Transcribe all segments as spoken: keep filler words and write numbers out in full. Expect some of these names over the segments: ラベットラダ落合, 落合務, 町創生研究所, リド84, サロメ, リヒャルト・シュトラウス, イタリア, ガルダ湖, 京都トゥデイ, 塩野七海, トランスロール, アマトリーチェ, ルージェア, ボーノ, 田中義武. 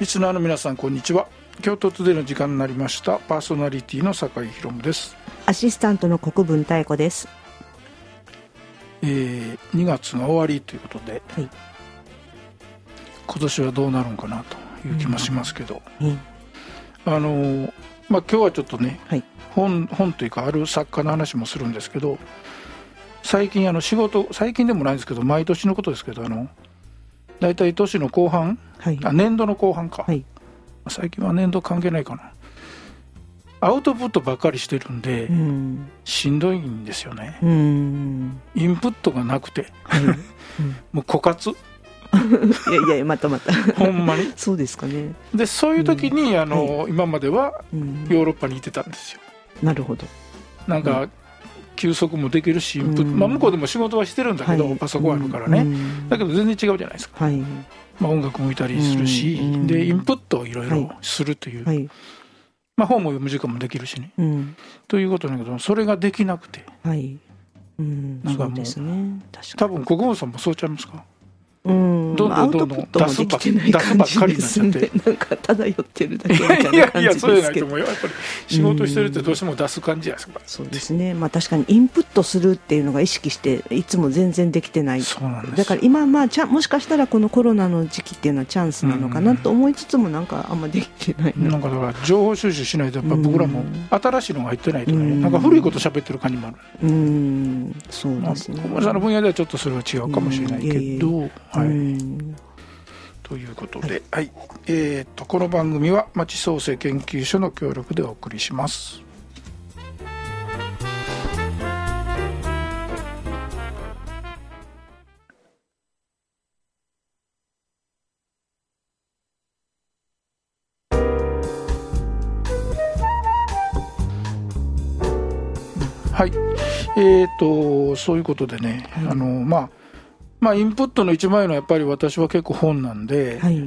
リスナーの皆さん、こんにちは。京都トゥデイの時間になりました。パーソナリティの酒井宏夢です。アシスタントの国分太子です。えー、にがつが終わりということで、はい、今年はどうなるのかなという気もしますけど、うんうん、あのーまあ、今日はちょっとね、はい、本、本というかある作家の話もするんですけど、最近あの仕事最近でもないんですけど毎年のことですけど、あのだいたい年の後半、はい、あ年度の後半か、はい、最近は年度関係ないかな、アウトプットばっかりしてるんで、うん、しんどいんですよね。うん、インプットがなくて、はい、うん、もう枯渇いやいやまたまたほんまにそうですかね。でそういう時に、うん、あの、はい、今まではヨーロッパにいてたんですよ。なるほど。なんか、うん、休息もできるし、うんまあ、向こうでも仕事はしてるんだけど、はい、パソコンあるからね、うん、だけど全然違うじゃないですか、はい、まあ、音楽もいたりするし、うん、でインプットをいろいろするという、はいはい、まあ、本も読む時間もできるしね、うん、ということだけどそれができなくて、はい、うん、なんかもう、そうですね、確かに多分国分さんもそうちゃいますか。うん、どんどんどんどん出すばっかりになっちゃってなんか漂ってるだけみたいな感じですけどいやいやそうじゃないと思うよ。やっぱり仕事してるってどうしても出す感じじゃないですか。そうですね、まあ、確かにインプットするっていうのが意識していつも全然できてない。そうなんです。だから今、まあ、ちゃもしかしたらこのコロナの時期っていうのはチャンスなのかなと思いつつもなんかあんまできてないな。なんかだから情報収集しないとやっぱ僕らも新しいのが入ってないとね、なんか古いこと喋ってる感じもある。うんそうですね、小林さんの分野ではちょっとそれは違うかもしれないけど、はい、うんということで、はい、えー、とこの番組は町創生研究所の協力でお送りします。はい、えー、とそういうことでね、はい、あのまあまあ、インプットの一番いいのはやっぱり私は結構本なんで、はい、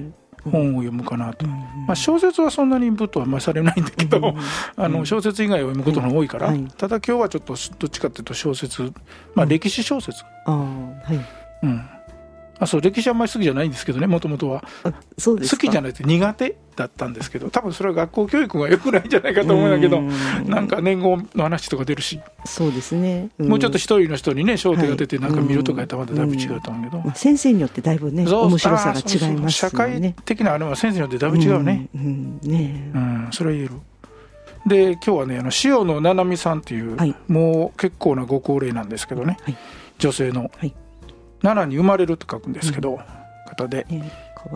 本を読むかなと、うんうん、まあ、小説はそんなにインプットはあんまりされないんだけど、うんうん、あの小説以外を読むことの多いから、はい、ただ今日はちょっとどっちかっていうと小説、まあ、歴史小説、うん、あ、はい、うん、あそう歴史あんまり好きじゃないんですけどね、もともとは。そうですか。好きじゃないって苦手だったんですけど、多分それは学校教育が良くないんじゃないかと思うんだけど、んなんか年号の話とか出るし。そうですね、うん、もうちょっと一人の人にね焦点が出てなんか見るとかやったらまだだいぶ違うと思うけど、うんうん、まあ、先生によってだいぶね面白さが違いますよね。そうそう、社会的なあれは先生によってだいぶ違うね、うんうん、ね、うん、それは言える。で今日はね、あの塩野七海さんっていう、はい、もう結構なご高齢なんですけどね、はい、女性の、はい、奈良に生まれると書くんですけど、うん、方で、えー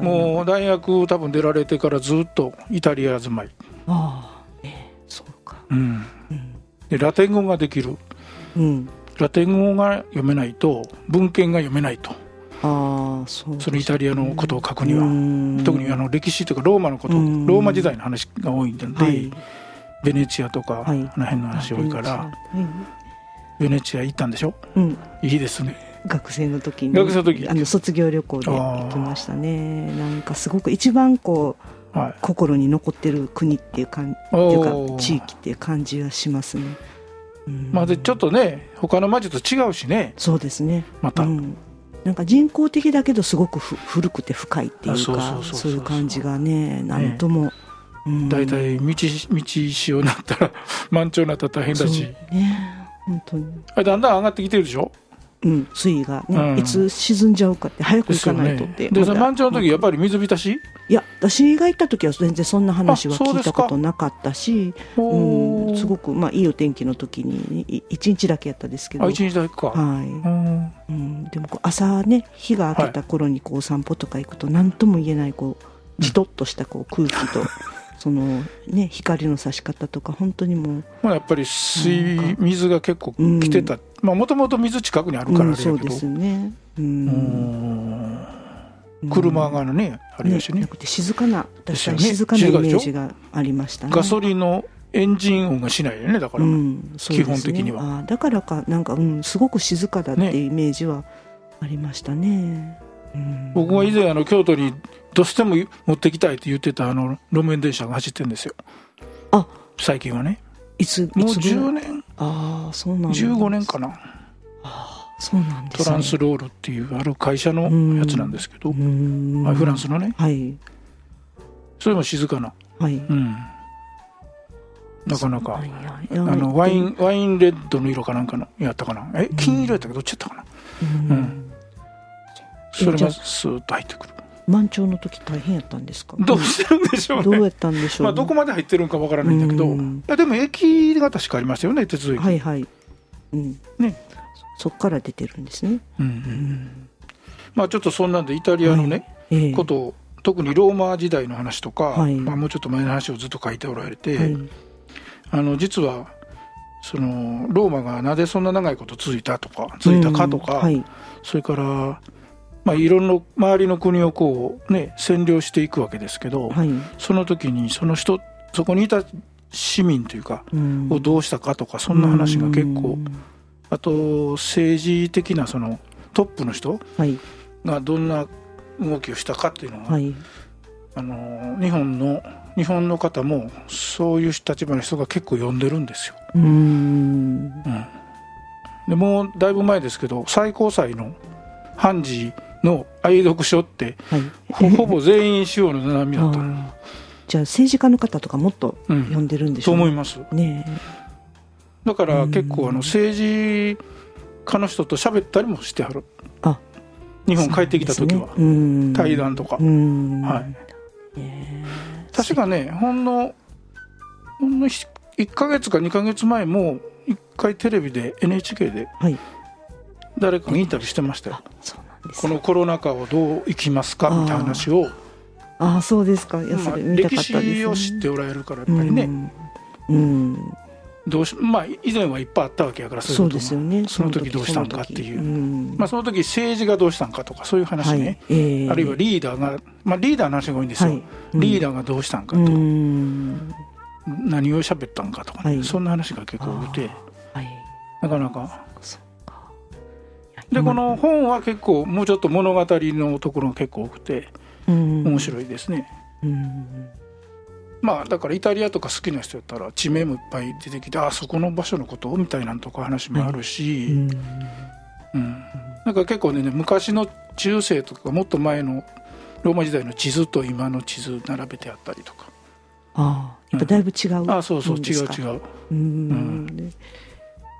もう大学多分出られてからずっとイタリア住まい。ああ、ね、そうか、うんうん、でラテン語ができる、うん、ラテン語が読めないと文献が読めないと。ああ、そうですね。そのイタリアのことを書くには、うん、特にあの歴史というかローマのこと、うん、ローマ時代の話が多いんで、はい、ベネチアとか、はい、あの辺の話多いから、はい、ベネチア行ったんでしょ、うん、いいですね。学生の時に学生の時あの卒業旅行で行きましたね。なんかすごく一番こう、はい、心に残ってる国っていうか、っていうか地域っていう感じがしますね、うん、まあ、でちょっとね他の街と違うしね。そうですね、また、うん、なんか人工的だけどすごくふ古くて深いっていうかそういう感じがねなんとも、ね、うん、だいたい道石になったら満潮になったら大変だし、ね、本当にあれだんだん上がってきてるでしょ、うん、水位が、ね、うん、いつ沈んじゃうかって早く行かないとって。で、満潮の時やっぱり水浸し？いや、私が行った時は全然そんな話は聞いたことなかったし、うん、すごく、まあ、いいお天気の時にいちにちだけやったんですけど。あ、いちにちだけか。はい。うん、でもこう朝ね日が明けた頃にこう、はい、散歩とか行くと何とも言えないこうじとっとしたこう空気と。そのね、光の差し方とか本当にもう、まあ、やっぱり水、水が結構来てた、もともと水近くにあるからあれやけど、うん、そうですね、うん、うん、車がねあれやし ね, ねなくて静かな確かに静かなイメージがありました ね, ねガソリンのエンジン音がしないよねだから、うんね、基本的にはあだからかなんか、うん、すごく静かだっていうイメージはありました ね, ね僕は以前あの京都にどうしても持ってきたいって言ってたあの路面電車が走ってるんですよ。あ、最近はね。いつ、いつもうじゅうねん、ああ、そうなんです。じゅうごねんかな。ああ、そうなんですね。トランスロールっていうある会社のやつなんですけど、まあ、フランスのね。はい。それも静かな、はい、うん、なかなかあのワインワインレッドの色かなんかのやったかな、え、金色やったけどどっちやったかな、うん、うん、それがスーッと入ってくる。満潮の時大変やったんですか。どうしたんでしょうね。どうやったんでしょう、ね。まあどこまで入ってるんかわからないんだけど、うん、いやでも駅が確かありましたよね、鉄道駅。はいはい。うん、ね、そっから出てるんですね。うんうんうん、まあちょっとそんなんでイタリアのね、はい、ことを特にローマ時代の話とか、はい、まあもうちょっと前の話をずっと書いておられて、はい、あの実はそのローマがなぜそんな長いこと続いたとか続いたかとか、うんはい、それから。まあ、いろんな周りの国をこう、ね、占領していくわけですけど、はい、その時にその人そこにいた市民というか、うん、をどうしたかとかそんな話が結構、うん、あと政治的なそのトップの人がどんな動きをしたかっていうのが、はい、あの日本の日本の方もそういう立場の人が結構読んでるんですよ。うん、うん、でもうだいぶ前ですけど最高裁の判事の愛読書って、はい、ほ, ほぼ全員塩の並みだったの。じゃあ政治家の方とかもっと読んでるんでしょうね、うん、と思います、ね、だから結構あの政治家の人と喋ったりもしてはる。あ、日本帰ってきた時は、ね、対談とか、うん、はい、ね、確かねほんのほんのいっかげつかにかげつまえもいっかいテレビで エヌエイチケー で、はい、誰かにインタビューしてましたよ。そうこのコロナ禍をどう生きますかみたいな話を。ああそうですか。いやそれ見たかったですね。歴史を知っておられるからやっぱりね、うんうん、どうしまあ以前はいっぱいあったわけやからそうですよね。その時どうしたんかっていう、うん、まあその時政治がどうしたんかとかそういう話ね、はいえー、あるいはリーダーが、まあ、リーダーの話が多いんですよ、はいうん、リーダーがどうしたんかとか、うん、何を喋ったんかとか、ねはい、そんな話が結構多くて、はい、なかなかでこの本は結構もうちょっと物語のところが結構多くて面白いですね、うんうん、まあだからイタリアとか好きな人だったら地名もいっぱい出てきてあそこの場所のことみたいなとか話もあるし、はいうんうん、なんか結構ね昔の中世とかもっと前のローマ時代の地図と今の地図並べてあったりとかあやっぱだいぶ違う、うん、あそうそう違う違ううん、うん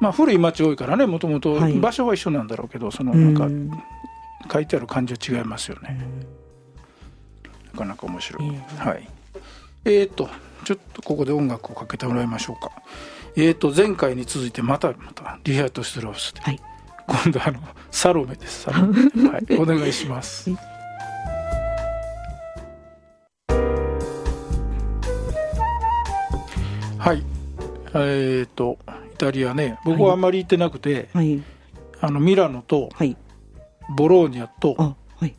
まあ、古い町多いからねもともと場所は一緒なんだろうけど、はい、そのなんか書いてある漢字は違いますよね。なかなか面白い、えーはい、えーとちょっとここで音楽をかけてもらいましょうか。えーと前回に続いてまたまたリヒャルト・シュトラウスで、はい、今度あのサロメですサロメ、はい、お願いしますはいえーとイタリアね僕はあんまり行ってなくて、はい、あのミラノとボローニャと、はい、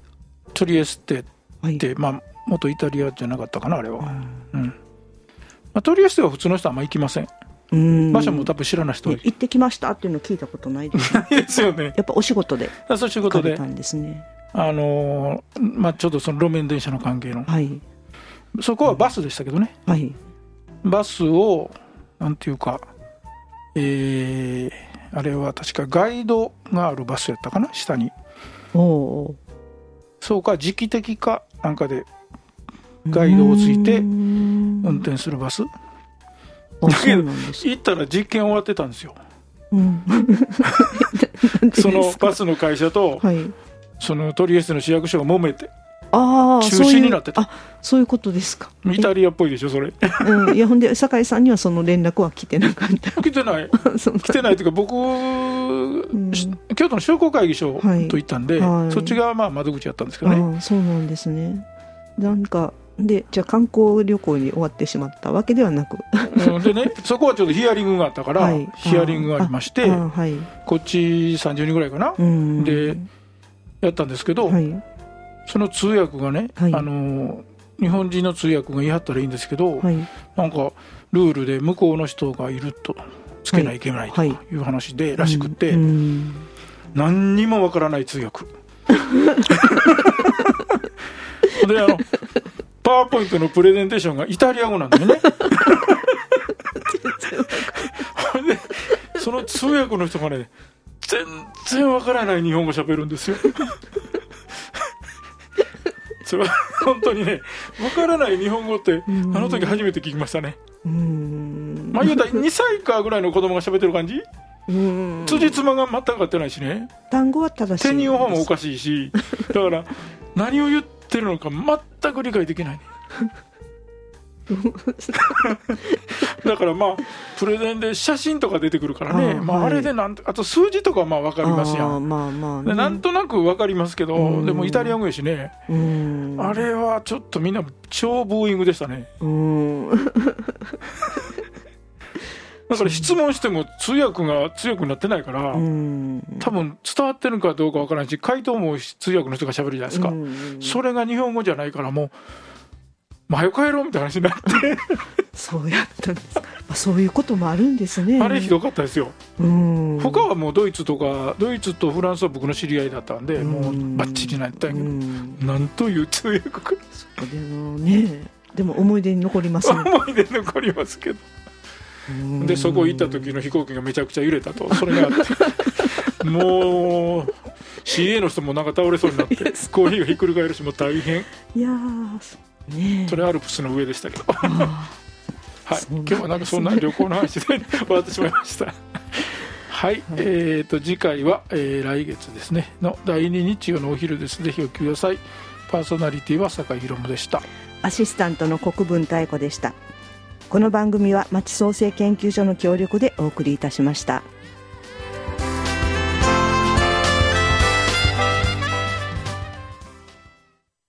トリエステって、はいまあ、元イタリアじゃなかったかなあれは、うんうんまあ、トリエステは普通の人はあんまり行きません。うん場所も多分知らない人行ってきましたっていうの聞いたことないですねですよねやっぱお仕事でそう仕事で行かれたんですね。あのーまあ、ちょっとその路面電車の関係の、はい、そこはバスでしたけどね、はい、バスをなんていうかえー、あれは確かガイドがあるバスやったかな下におそうか時期的かなんかでガイドをついて運転するバスだけど行ったら実験終わってたんですよ、うん、そのバスの会社と、はい、そのトリエステの市役所が揉めてあ中止になってた。そういう、あ、そういうことですか。イタリアっぽいでしょそれ、うん、いやほんで酒井さんにはその連絡は来てなかった来てない来てないというか僕、うん、京都の商工会議所と行ったんで、はいはい、そっちがまあ窓口やったんですけどね。あそうなんですね。なんかでじゃあ観光旅行に終わってしまったわけではなくで、ね、そこはちょっとヒアリングがあったから、はい、ヒアリングがありまして、はい、こっちさんじゅうにんぐらいかなでやったんですけど、はいその通訳がね、はい、あの日本人の通訳が言い張ったらいいんですけど、はい、なんかルールで向こうの人がいるとつけないといけないという話で、はいはい、らしくて、うん、何にもわからない通訳であのパワーポイントのプレゼンテーションがイタリア語なんだよねでその通訳の人がね全然わからない日本語喋るんですよそれは本当にね分からない日本語ってあの時初めて聞きましたね。うーん、まあ言うたらにさいかぐらいの子供が喋ってる感じ。つじつまが全く合ってないしね、単語は正しい、手に言う方もおかしいし、だから何を言ってるのか全く理解できないね。だからまあプレゼンで写真とか出てくるからね、あ、まあ、あれでなん、はい、あと数字とかはまあ分かりますやん、あ、まあまあね、なんとなく分かりますけど、でもイタリア語やしね、うん、あれはちょっとみんな超ブーイングでしたね。うん。だから質問しても通訳が通訳になってないから、うん、多分伝わってるかどうか分からないし、回答も通訳の人が喋るじゃないですか、うん、それが日本語じゃないからもう迷い帰ろうみたいな話になってそうやったんです。まあ、そういうこともあるんですね。あれひどかったですよ。うん、他はもうドイツとか、ドイツとフランスは僕の知り合いだったんで、うん、もうバッチリなったんやけど、うん、なんという通訳か。そうでもね、でも思い出に残りますね。思い出に残りますけど、うんでそこ行った時の飛行機がめちゃくちゃ揺れたと、それがあってもう シーエー の人もなんか倒れそうになって、コーヒーがひっくり返るし、もう大変。いやー、ね、それアルプスの上でしたけど。はい、ね、今日はなんかそんな旅行の話で終わってしまいました。はい、はい、えーと次回は、えー、来月ですねのだいに日曜のお昼です。ぜひお聞きください。パーソナリティは坂井宏夢でした。アシスタントの国分太子でした。この番組は町創生研究所の協力でお送りいたしました。